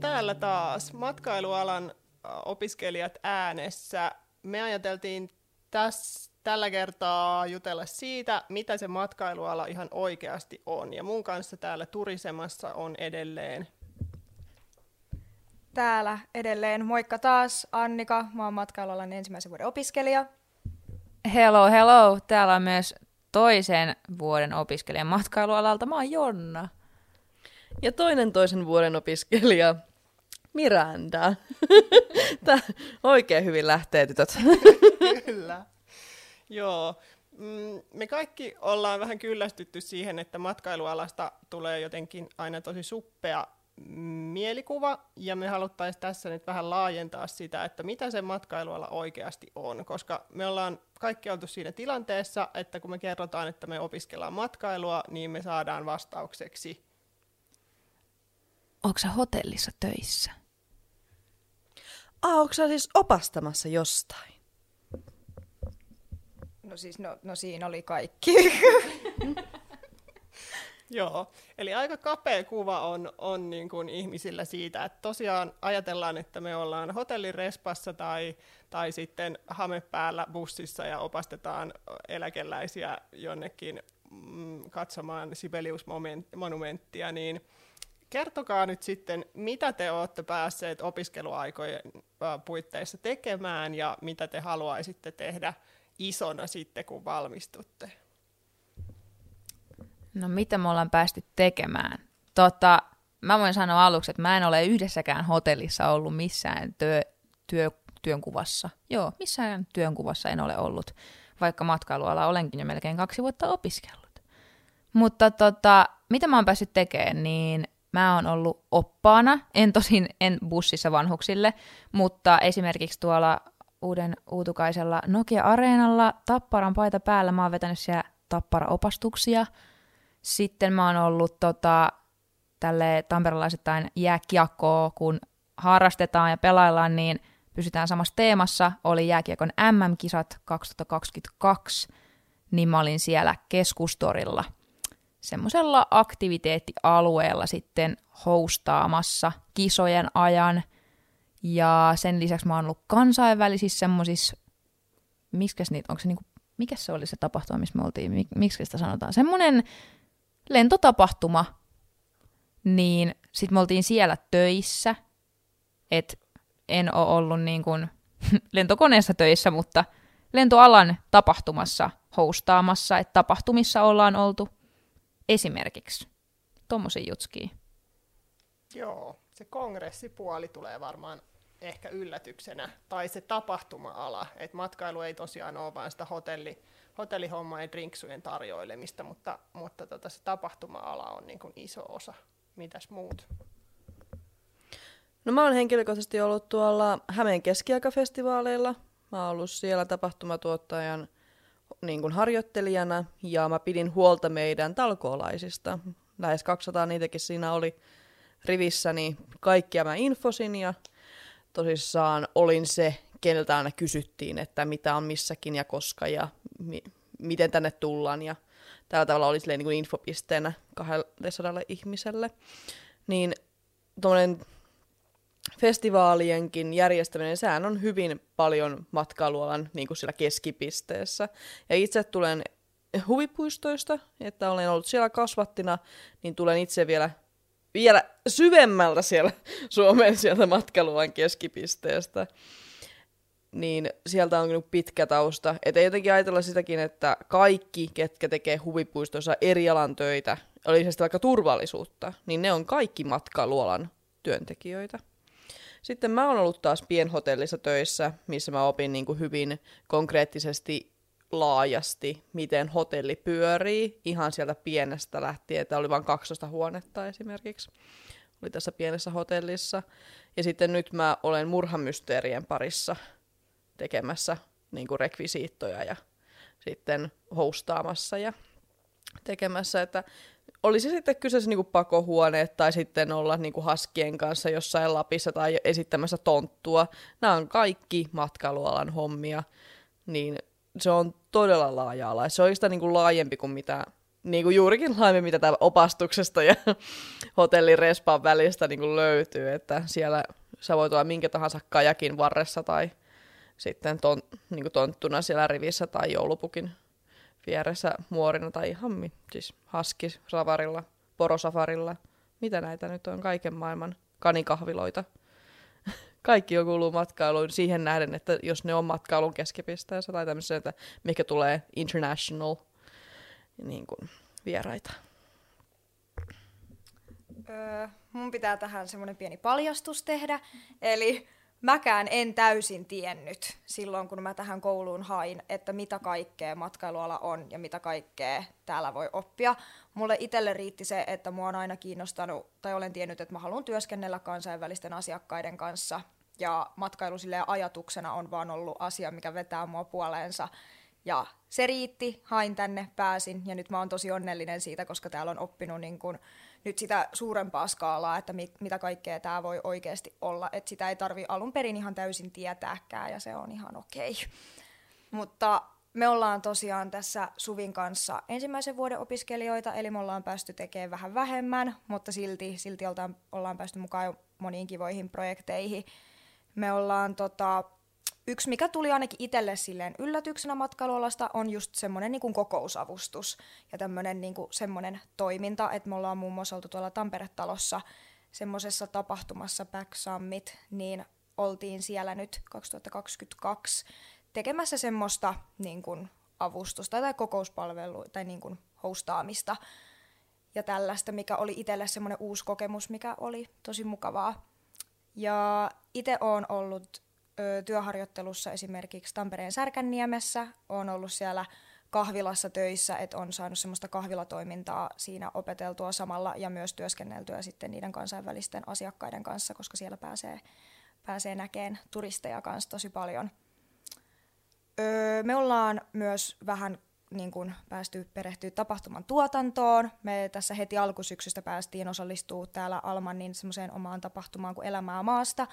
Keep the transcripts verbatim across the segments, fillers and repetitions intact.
Täällä taas matkailualan opiskelijat äänessä. Me ajateltiin tässä, tällä kertaa jutella siitä, mitä se matkailuala ihan oikeasti on. Ja mun kanssa täällä turisemassa on edelleen. Täällä edelleen. Moikka taas, Annika. Mä oon matkailualan ensimmäisen vuoden opiskelija. Hello, hello. Täällä on myös toisen vuoden opiskelija matkailualalta. Mä oon Jonna. Ja toinen toisen vuoden opiskelija, Miranda. Tää oikein hyvin lähtee, tytöt. Kyllä. Joo. Me kaikki ollaan vähän kyllästytty siihen, että matkailualasta tulee jotenkin aina tosi suppea mielikuva, ja me haluttaisiin tässä nyt vähän laajentaa sitä, että mitä se matkailuala oikeasti on, koska me ollaan kaikki oltu siinä tilanteessa, että kun me kerrotaan, että me opiskellaan matkailua, niin me saadaan vastaukseksi. Ootko sä hotellissa töissä? Ah, ootko sä siis opastamassa jostain? No siis, no, no siinä oli kaikki. Joo, eli aika kapea kuva on, on niin kuin ihmisillä siitä, että tosiaan ajatellaan, että me ollaan hotellirespassa tai, tai sitten hamepäällä bussissa ja opastetaan eläkeläisiä jonnekin mm, katsomaan Sibelius-monumenttia, niin kertokaa nyt sitten, mitä te olette päässeet opiskeluaikojen puitteissa tekemään ja mitä te haluaisitte tehdä isona sitten, kun valmistutte. No mitä me ollaan päästy tekemään? Tota, mä voin sanoa aluksi, että mä en ole yhdessäkään hotellissa ollut missään työ, työ, työnkuvassa. Joo, missään työnkuvassa en ole ollut, vaikka matkailualaa olenkin jo melkein kaksi vuotta opiskellut. Mutta tota, mitä mä oon päässyt tekemään, niin mä oon ollut oppaana, en tosin en bussissa vanhuksille, mutta esimerkiksi tuolla uuden uutukaisella Nokia-areenalla Tapparan paita päällä mä oon vetänyt siellä Tappara-opastuksia. Sitten mä oon ollut tota, tälleen tamperelaisittain jääkiekkoa, kun harrastetaan ja pelaillaan, niin pysytään samassa teemassa. Oli jääkiekon äm äm-kisat kaksituhattakaksikymmentäkaksi, niin mä olin siellä Keskustorilla semmoisella aktiviteettialueella sitten hostaamassa kisojen ajan. Ja sen lisäksi mä oon ollut kansainvälisissä semmoisissa, miskäs niitä, onko se niinku, mikä se oli se tapahtuma, missä me oltiin, miksi sitä sanotaan, semmoinen lentotapahtuma, niin sit me oltiin siellä töissä, että en ole ollut niin kuin lentokoneessa töissä, mutta lentoalan tapahtumassa hostaamassa, että tapahtumissa ollaan oltu esimerkiksi tommosia jutskiä. Joo, se kongressipuoli tulee varmaan ehkä yllätyksenä, tai se tapahtuma-ala, että matkailu ei tosiaan ole vain sitä hotelli, hotellihommaa ja drinksujen tarjoilemista, mutta, mutta tota, se tapahtuma-ala on niin kuin iso osa. Mitäs muut? No mä oon henkilökohtaisesti ollut tuolla Hämeen keskiaikafestivaaleilla. Mä oon ollut siellä tapahtumatuottajan niin kuin harjoittelijana, ja mä pidin huolta meidän talkoolaisista. Lähes kaksisataa niitäkin siinä oli rivissä, niin kaikkia mä infosin, ja tosissaan olin se, keneltä aina kysyttiin, että mitä on missäkin ja koska ja mi- miten tänne tullaan. Ja tällä tavalla oli silleen niin kuin infopisteenä kaksisataa ihmiselle. Niin tuommoinen festivaalienkin järjestäminen, sehän on hyvin paljon matkailualan niin kuin sillä keskipisteessä. Ja itse tulen huvipuistoista, että olen ollut siellä kasvattina, niin tulen itse vielä... vielä syvemmältä siellä Suomen sieltä matkailualan keskipisteestä, niin sieltä on pitkä tausta. Että ei jotenkin ajatella sitäkin, että kaikki, ketkä tekee huvipuistossa eri alan töitä, oli se sitten vaikka turvallisuutta, niin ne on kaikki matkailualan työntekijöitä. Sitten mä oon ollut taas pienhotellissa töissä, missä mä opin niin kuin hyvin konkreettisesti laajasti, miten hotelli pyörii, ihan sieltä pienestä lähtien, että oli vain kaksitoista huonetta esimerkiksi, oli tässä pienessä hotellissa. Ja sitten nyt mä olen murhamysteerien parissa tekemässä niin kuin rekvisiittoja ja sitten hostaamassa ja tekemässä, että olisi sitten kyseessä niin kuin pakohuoneet tai sitten olla niin kuin haskien kanssa jossain Lapissa tai esittämässä tonttua. Nämä on kaikki matkailualan hommia, niin se on todella laaja-alainen. Se on oikeastaan niin kuin laajempi kuin mitä, niin kuin juurikin laajempi, mitä tää opastuksesta ja hotellin respaan välistä niin kuin löytyy. Että siellä sä voit olla minkä tahansa kajakin varressa tai sitten ton, niin kuin tonttuna siellä rivissä tai joulupukin vieressä muorina tai ihan siis haskisafarilla, porosafarilla. Mitä näitä nyt on? Kaiken maailman kanikahviloita. Kaikki on kuuluu matkailuun siihen nähden, että jos ne on matkailun keskipisteessä tai tämmöisiä, että mikä tulee international niin kuin, vieraita. Öö, mun pitää tähän semmoinen pieni paljastus tehdä. Eli mäkään en täysin tiennyt silloin, kun mä tähän kouluun hain, että mitä kaikkea matkailuala on ja mitä kaikkea täällä voi oppia. Mulle itselle riitti se, että mua on aina kiinnostanut, tai olen tiennyt, että mä haluan työskennellä kansainvälisten asiakkaiden kanssa. Ja matkailu silleen ajatuksena on vaan ollut asia, mikä vetää mua puoleensa. Ja se riitti, hain tänne, pääsin, ja nyt mä oon tosi onnellinen siitä, koska täällä on oppinut niin kun nyt sitä suurempaa skaalaa, että mit, mitä kaikkea tää voi oikeasti olla. Että sitä ei tarvi alun perin ihan täysin tietääkään, ja se on ihan okei. Okay. Mutta me ollaan tosiaan tässä Suvin kanssa ensimmäisen vuoden opiskelijoita, eli me ollaan päästy tekemään vähän vähemmän, mutta silti, silti ollaan, ollaan päästy mukaan moniin kivoihin projekteihin. Me ollaan tota... Yksi, mikä tuli ainakin itselle silleen yllätyksenä matkailualasta, on just semmoinen niin kuin kokousavustus ja tämmöinen niin kuin semmoinen toiminta, että me ollaan muun muassa oltu tuolla Tampere-talossa semmoisessa tapahtumassa Back Summit, niin oltiin siellä nyt kaksituhattakaksikymmentäkaksi tekemässä semmoista niin kuin avustusta tai kokouspalvelua tai niin kuin hostaamista ja tällaista, mikä oli itselle semmoinen uusi kokemus, mikä oli tosi mukavaa. Ja itse olen ollut työharjoittelussa esimerkiksi Tampereen Särkänniemessä. Olen ollut siellä kahvilassa töissä, että on saanut semmoista kahvilatoimintaa siinä opeteltua samalla ja myös työskenneltyä sitten niiden kansainvälisten asiakkaiden kanssa, koska siellä pääsee, pääsee näkemään turisteja kanssa tosi paljon. Öö, me ollaan myös vähän niin kuin päästy perehtyä tapahtuman tuotantoon. Me tässä heti alkusyksystä päästiin osallistua täällä Almannin semmoiseen omaan tapahtumaan kuin Elämää Maasta,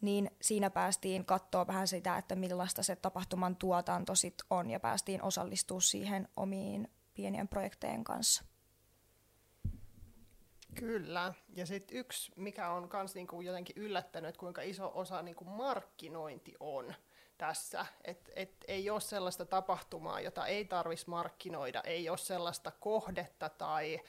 niin siinä päästiin katsoa vähän sitä, että millaista se tapahtuman tuotanto sit on, ja päästiin osallistua siihen omiin pienien projektejen kanssa. Kyllä, ja sitten yksi, mikä on kans niinku jotenkin yllättänyt, että kuinka iso osa niinku markkinointi on tässä, että et ei ole sellaista tapahtumaa, jota ei tarvitsisi markkinoida, ei ole sellaista kohdetta tai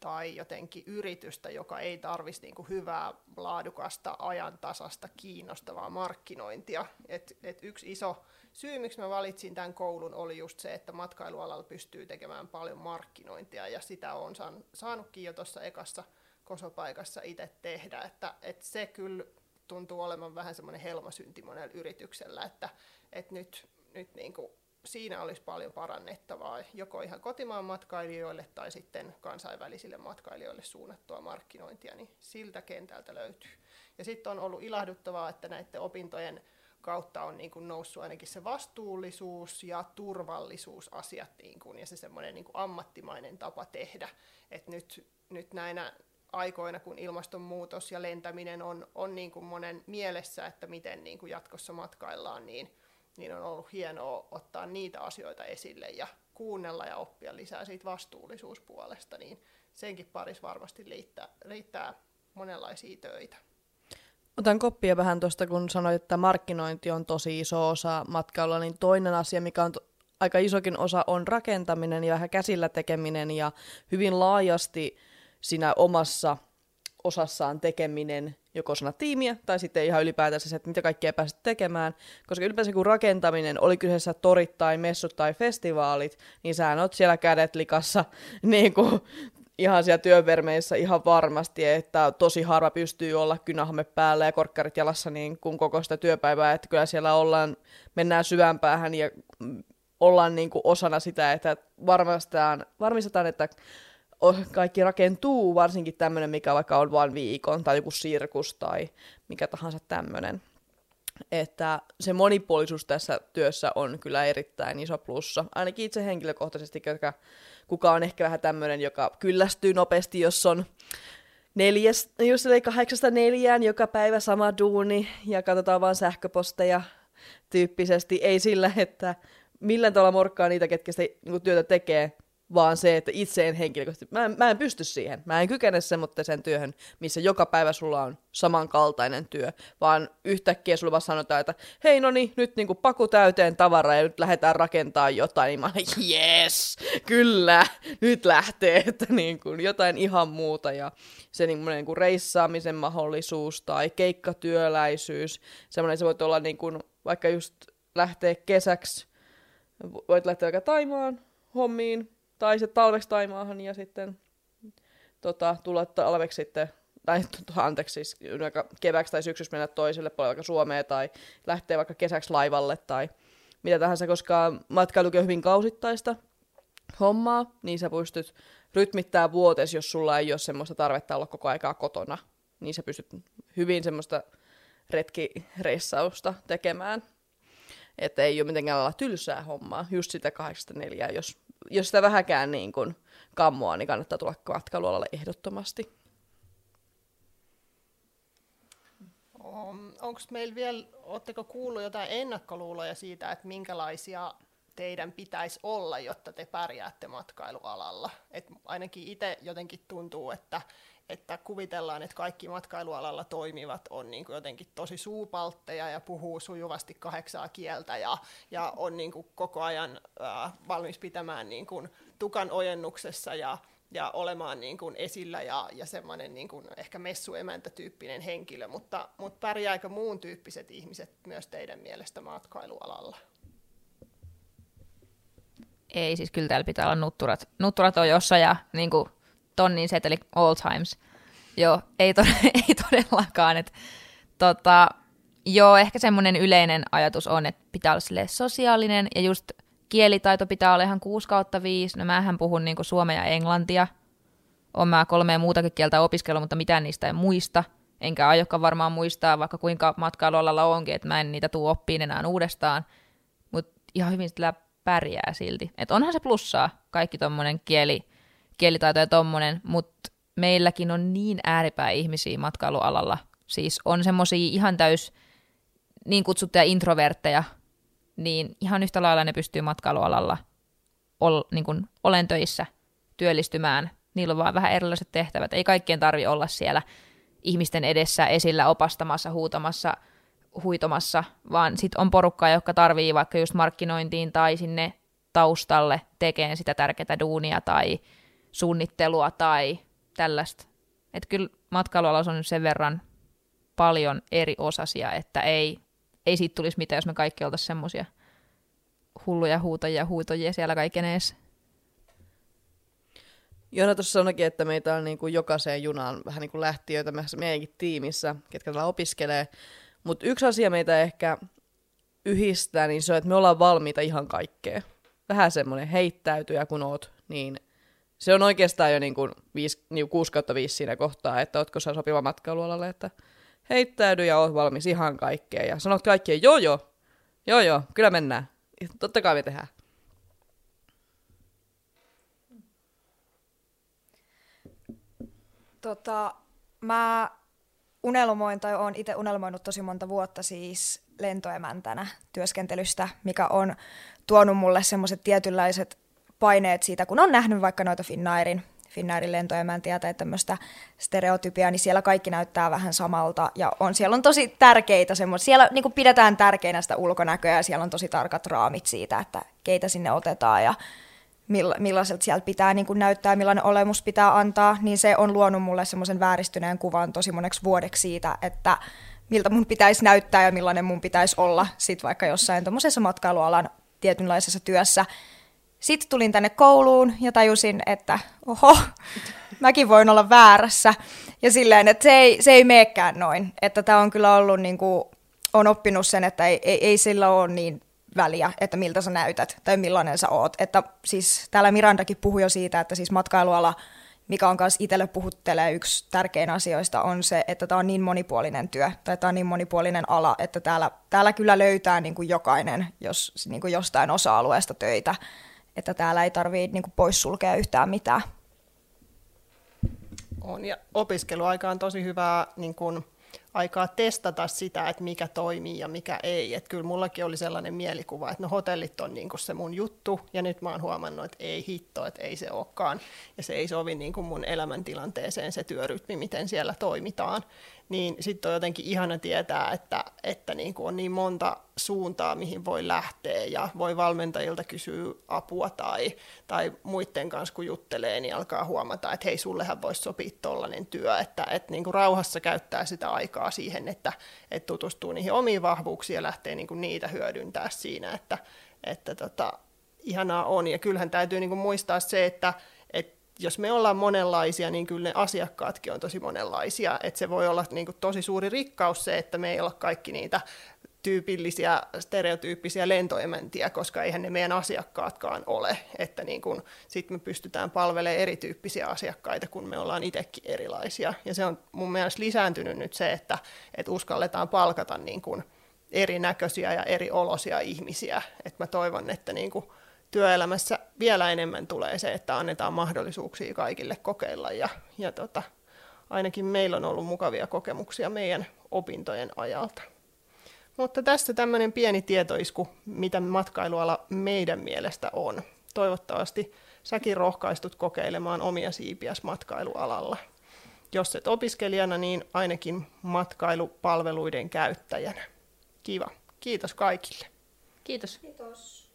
tai jotenkin yritystä, joka ei tarvisi niinku hyvää, laadukasta, ajantasasta, kiinnostavaa markkinointia. Et, et yksi iso syy, miksi mä valitsin tämän koulun, oli just se, että matkailualalla pystyy tekemään paljon markkinointia, ja sitä olen saan, saanutkin jo tuossa ekassa kosopaikassa itse tehdä. Että, et se kyllä tuntuu olevan vähän semmoinen helmasynti monella yrityksellä, että et nyt, nyt niinku siinä olisi paljon parannettavaa joko ihan kotimaan matkailijoille tai sitten kansainvälisille matkailijoille suunnattua markkinointia, niin siltä kentältä löytyy. Ja sitten on ollut ilahduttavaa, että näiden opintojen kautta on niin kuin noussut ainakin se vastuullisuus ja turvallisuusasiat niin kuin, ja se semmoinen niin kuin ammattimainen tapa tehdä. Et nyt, nyt näinä aikoina, kun ilmastonmuutos ja lentäminen on, on niin kuin monen mielessä, että miten niin kuin jatkossa matkaillaan, niin niin on ollut hienoa ottaa niitä asioita esille ja kuunnella ja oppia lisää siitä vastuullisuuspuolesta, niin senkin parissa varmasti liittää, riittää monenlaisia töitä. Otan koppia vähän tuosta, kun sanoit, että markkinointi on tosi iso osa matkailua, niin toinen asia, mikä on to- aika isokin osa, on rakentaminen ja vähän käsillä tekeminen ja hyvin laajasti siinä omassa osassaan tekeminen, joko osana tiimiä, tai sitten ihan ylipäätänsä se, että mitä kaikkea pääset tekemään. Koska ylipäänsä kun rakentaminen, oli kyseessä torit tai messut tai festivaalit, niin sä oot siellä kädet likassa niin kuin, ihan siellä työvermeissä ihan varmasti, että tosi harva pystyy olla kynähame päällä ja korkkarit jalassa niin kuin koko sitä työpäivää, että kyllä siellä ollaan, mennään syvään päähän ja ollaan niin kuin osana sitä, että varmistetaan, varmistetaan että kaikki rakentuu, varsinkin tämmöinen, mikä vaikka on vain viikon tai joku sirkus tai mikä tahansa tämmöinen. Että se monipuolisuus tässä työssä on kyllä erittäin iso plussa. Ainakin itse henkilökohtaisesti, joka kuka on ehkä vähän tämmöinen, joka kyllästyy nopeasti, jos on neljäs, jos ei kahdeksasta neljään joka päivä sama duuni ja katsotaan vaan sähköposteja tyyppisesti. Ei sillä, että millään tavalla morkkaa niitä, ketkä sitä niin kuin, työtä tekee, vaan se, että itse en henkilökohtaisesti, mä en, mä en pysty siihen, mä en kykene semmoisen työhön, missä joka päivä sulla on samankaltainen työ, vaan yhtäkkiä sulla vaan sanotaan, että hei no niin, nyt niinku paku täyteen tavaraa ja nyt lähdetään rakentaa jotain, niin mä olen, yes, kyllä, nyt lähtee, että niinku, jotain ihan muuta, ja se niinku, niinku reissaamisen mahdollisuus tai keikkatyöläisyys, semmoinen se voi olla niinku, vaikka just lähtee kesäksi, voit lähteä aika Taimaan hommiin, tai sitten talveksi Taimaahan ja sitten tota, tulla talveksi sitten, tai anteeksi, siis keväksi tai syksyksi mennä toiselle puolelle vaikka Suomeen tai lähteä vaikka kesäksi laivalle tai mitä tahansa, koska matkailukin on hyvin kausittaista hommaa, niin sä pystyt rytmittämään vuotes, jos sulla ei ole semmoista tarvetta olla koko aikaa kotona, niin sä pystyt hyvin semmoista retkireissausta tekemään. Että ei ole mitenkään lailla tylsää hommaa, just sitä kahdeksasta neljään, jos, jos sitä vähäkään niin kuin kammoa, niin kannattaa tulla matkailualalle ehdottomasti. Onko meillä vielä, ootteko kuullut jotain ennakkoluuloja siitä, että minkälaisia teidän pitäisi olla, jotta te pärjäätte matkailualalla? Et ainakin itse jotenkin tuntuu, että että kuvitellaan, että kaikki matkailualalla toimivat on niin kuin jotenkin tosi suupaltteja ja puhuu sujuvasti kahdeksaa kieltä ja, ja on niin kuin koko ajan äh, valmis pitämään niin kuin tukan ojennuksessa ja, ja olemaan niin kuin esillä ja, ja semmoinen niin kuin ehkä messuemäntätyyppinen henkilö, mutta, mutta pärjääkö muun tyyppiset ihmiset myös teidän mielestä matkailualalla? Ei, siis kyllä täällä pitää olla nutturat. Nutturat on jossain ja niin kuin tonnin seteli all times. Joo, ei, to- ei todellakaan. Et, tota, joo, ehkä semmoinen yleinen ajatus on, että pitää olla sosiaalinen, ja just kielitaito pitää olla ihan kuusi kautta viisi. No mähän puhun niinku suomea ja englantia. Olen mä kolmea muutakin kieltä opiskellut, mutta mitään niistä en muista. Enkä aiokaan varmaan muistaa, vaikka kuinka matkailualalla onkin, että mä en niitä tuu oppiin enää uudestaan. Mutta ihan hyvin sillä pärjää silti. Et onhan se plussaa, kaikki tommonen kieli. kielitaito ja tommonen, mutta meilläkin on niin ääripää ihmisiä matkailualalla. Siis on semmosia ihan täys niin kutsuttuja introvertteja, niin ihan yhtä lailla ne pystyy matkailualalla ol, niin kun, olen töissä työllistymään. Niillä on vaan vähän erilaiset tehtävät. Ei kaikkien tarvitse olla siellä ihmisten edessä, esillä, opastamassa, huutamassa, huitomassa, vaan sit on porukkaa, jotka tarvii vaikka just markkinointiin tai sinne taustalle tekemään sitä tärkeää duunia tai suunnittelua tai tällaista. Että kyllä matkailualalla on sen verran paljon eri osasia, että ei, ei siitä tulisi mitään, jos me kaikki oltaisiin semmoisia hulluja huutajia huutojia siellä kaiken ees. Joona tuossa sanoikin, että meitä on niin kuin jokaiseen junaan vähän niin kuin lähtiöitä meidänkin tiimissä, ketkä täällä opiskelee. Mutta yksi asia meitä ehkä yhdistää, niin se on, että me ollaan valmiita ihan kaikkeen. Vähän semmoinen heittäytyjä kun oot, niin se on oikeastaan jo niin kuin viisi, niin kuusi kautta viisi siinä kohtaa, että ootko sä sopiva matkailualalle, että heittäydy ja oot valmis ihan kaikkeen. Ja sanot kaikkeen, joo joo, joo joo, kyllä mennään. Totta kai me tehdään. Tota, mä unelmoin tai oon itse unelmoinut tosi monta vuotta siis lentoemäntänä työskentelystä, mikä on tuonut mulle semmoiset tietynlaiset paineet siitä, kun on nähnyt vaikka noita Finnairin, Finnairin lentoemäntiä tai tämmöistä stereotypiaa, niin siellä kaikki näyttää vähän samalta, ja on, siellä on tosi tärkeitä semmoisia, siellä niin kuin pidetään tärkeinä sitä ulkonäköä, ja siellä on tosi tarkat raamit siitä, että keitä sinne otetaan, ja milla, millaiselta siellä pitää niin kuin näyttää, millainen olemus pitää antaa, niin se on luonut mulle semmoisen vääristyneen kuvan tosi moneksi vuodeksi siitä, että miltä mun pitäisi näyttää, ja millainen mun pitäisi olla, sit vaikka jossain tommosessa matkailualan tietynlaisessa työssä. Sitten tulin tänne kouluun ja tajusin, että oho, mäkin voin olla väärässä. Ja silleen, että se ei, se ei meekään noin. Että tämä on kyllä ollut, niin kuin, on oppinut sen, että ei, ei, ei sillä ole niin väliä, että miltä sä näytät tai millainen sä oot. Että siis täällä Mirandakin puhui jo siitä, että siis matkailuala, mikä on kanssa itselle puhuttelee yksi tärkein asioista, on se, että tämä on niin monipuolinen työ tai tämä on niin monipuolinen ala, että täällä, täällä kyllä löytää niin kuin jokainen, jos niin kuin jostain osa-alueesta töitä. Että täällä ei tarvitse niinku poissulkea yhtään mitään. On, ja opiskeluaika on tosi hyvää niin kun aikaa testata sitä, että mikä toimii ja mikä ei. Että kyllä mullakin oli sellainen mielikuva, että no hotellit on niin kuin se mun juttu, ja nyt mä oon huomannut, että ei hitto, että ei se olekaan. Ja se ei sovi niin kuin mun elämäntilanteeseen se työrytmi, miten siellä toimitaan. Niin sitten on jotenkin ihana tietää, että, että niin kuin on niin monta suuntaa, mihin voi lähteä, ja voi valmentajilta kysyä apua tai, tai muiden kanssa, kun juttelee, niin alkaa huomata, että hei, sullehan voisi sopia tollainen työ, että et niin kuin rauhassa käyttää sitä aikaa siihen, että et tutustuu niihin omiin vahvuuksiin ja lähtee niin kuin niitä hyödyntää siinä, että, että tota, ihanaa on. Ja kyllähän täytyy niin kuin muistaa se, että jos me ollaan monenlaisia, niin kyllä ne asiakkaatkin on tosi monenlaisia. Et se voi olla niin kuin tosi suuri rikkaus se, että me ei olla kaikki niitä tyypillisiä, stereotyyppisiä lentoemäntiä, koska eihän ne meidän asiakkaatkaan ole. Että niin kuin, sit me pystytään palvelemaan erityyppisiä asiakkaita, kun me ollaan itsekin erilaisia. Ja se on mun mielestä lisääntynyt nyt se, että, että uskalletaan palkata niin kuin erinäköisiä ja eri oloisia ihmisiä. Et mä toivon, että niin kuin työelämässä vielä enemmän tulee se, että annetaan mahdollisuuksia kaikille kokeilla, ja, ja tota, ainakin meillä on ollut mukavia kokemuksia meidän opintojen ajalta. Mutta tässä tämmöinen pieni tietoisku, mitä matkailuala meidän mielestä on. Toivottavasti säkin rohkaistut kokeilemaan omia siipiäs matkailualalla. Jos et opiskelijana, niin ainakin matkailupalveluiden käyttäjänä. Kiva. Kiitos kaikille. Kiitos. Kiitos.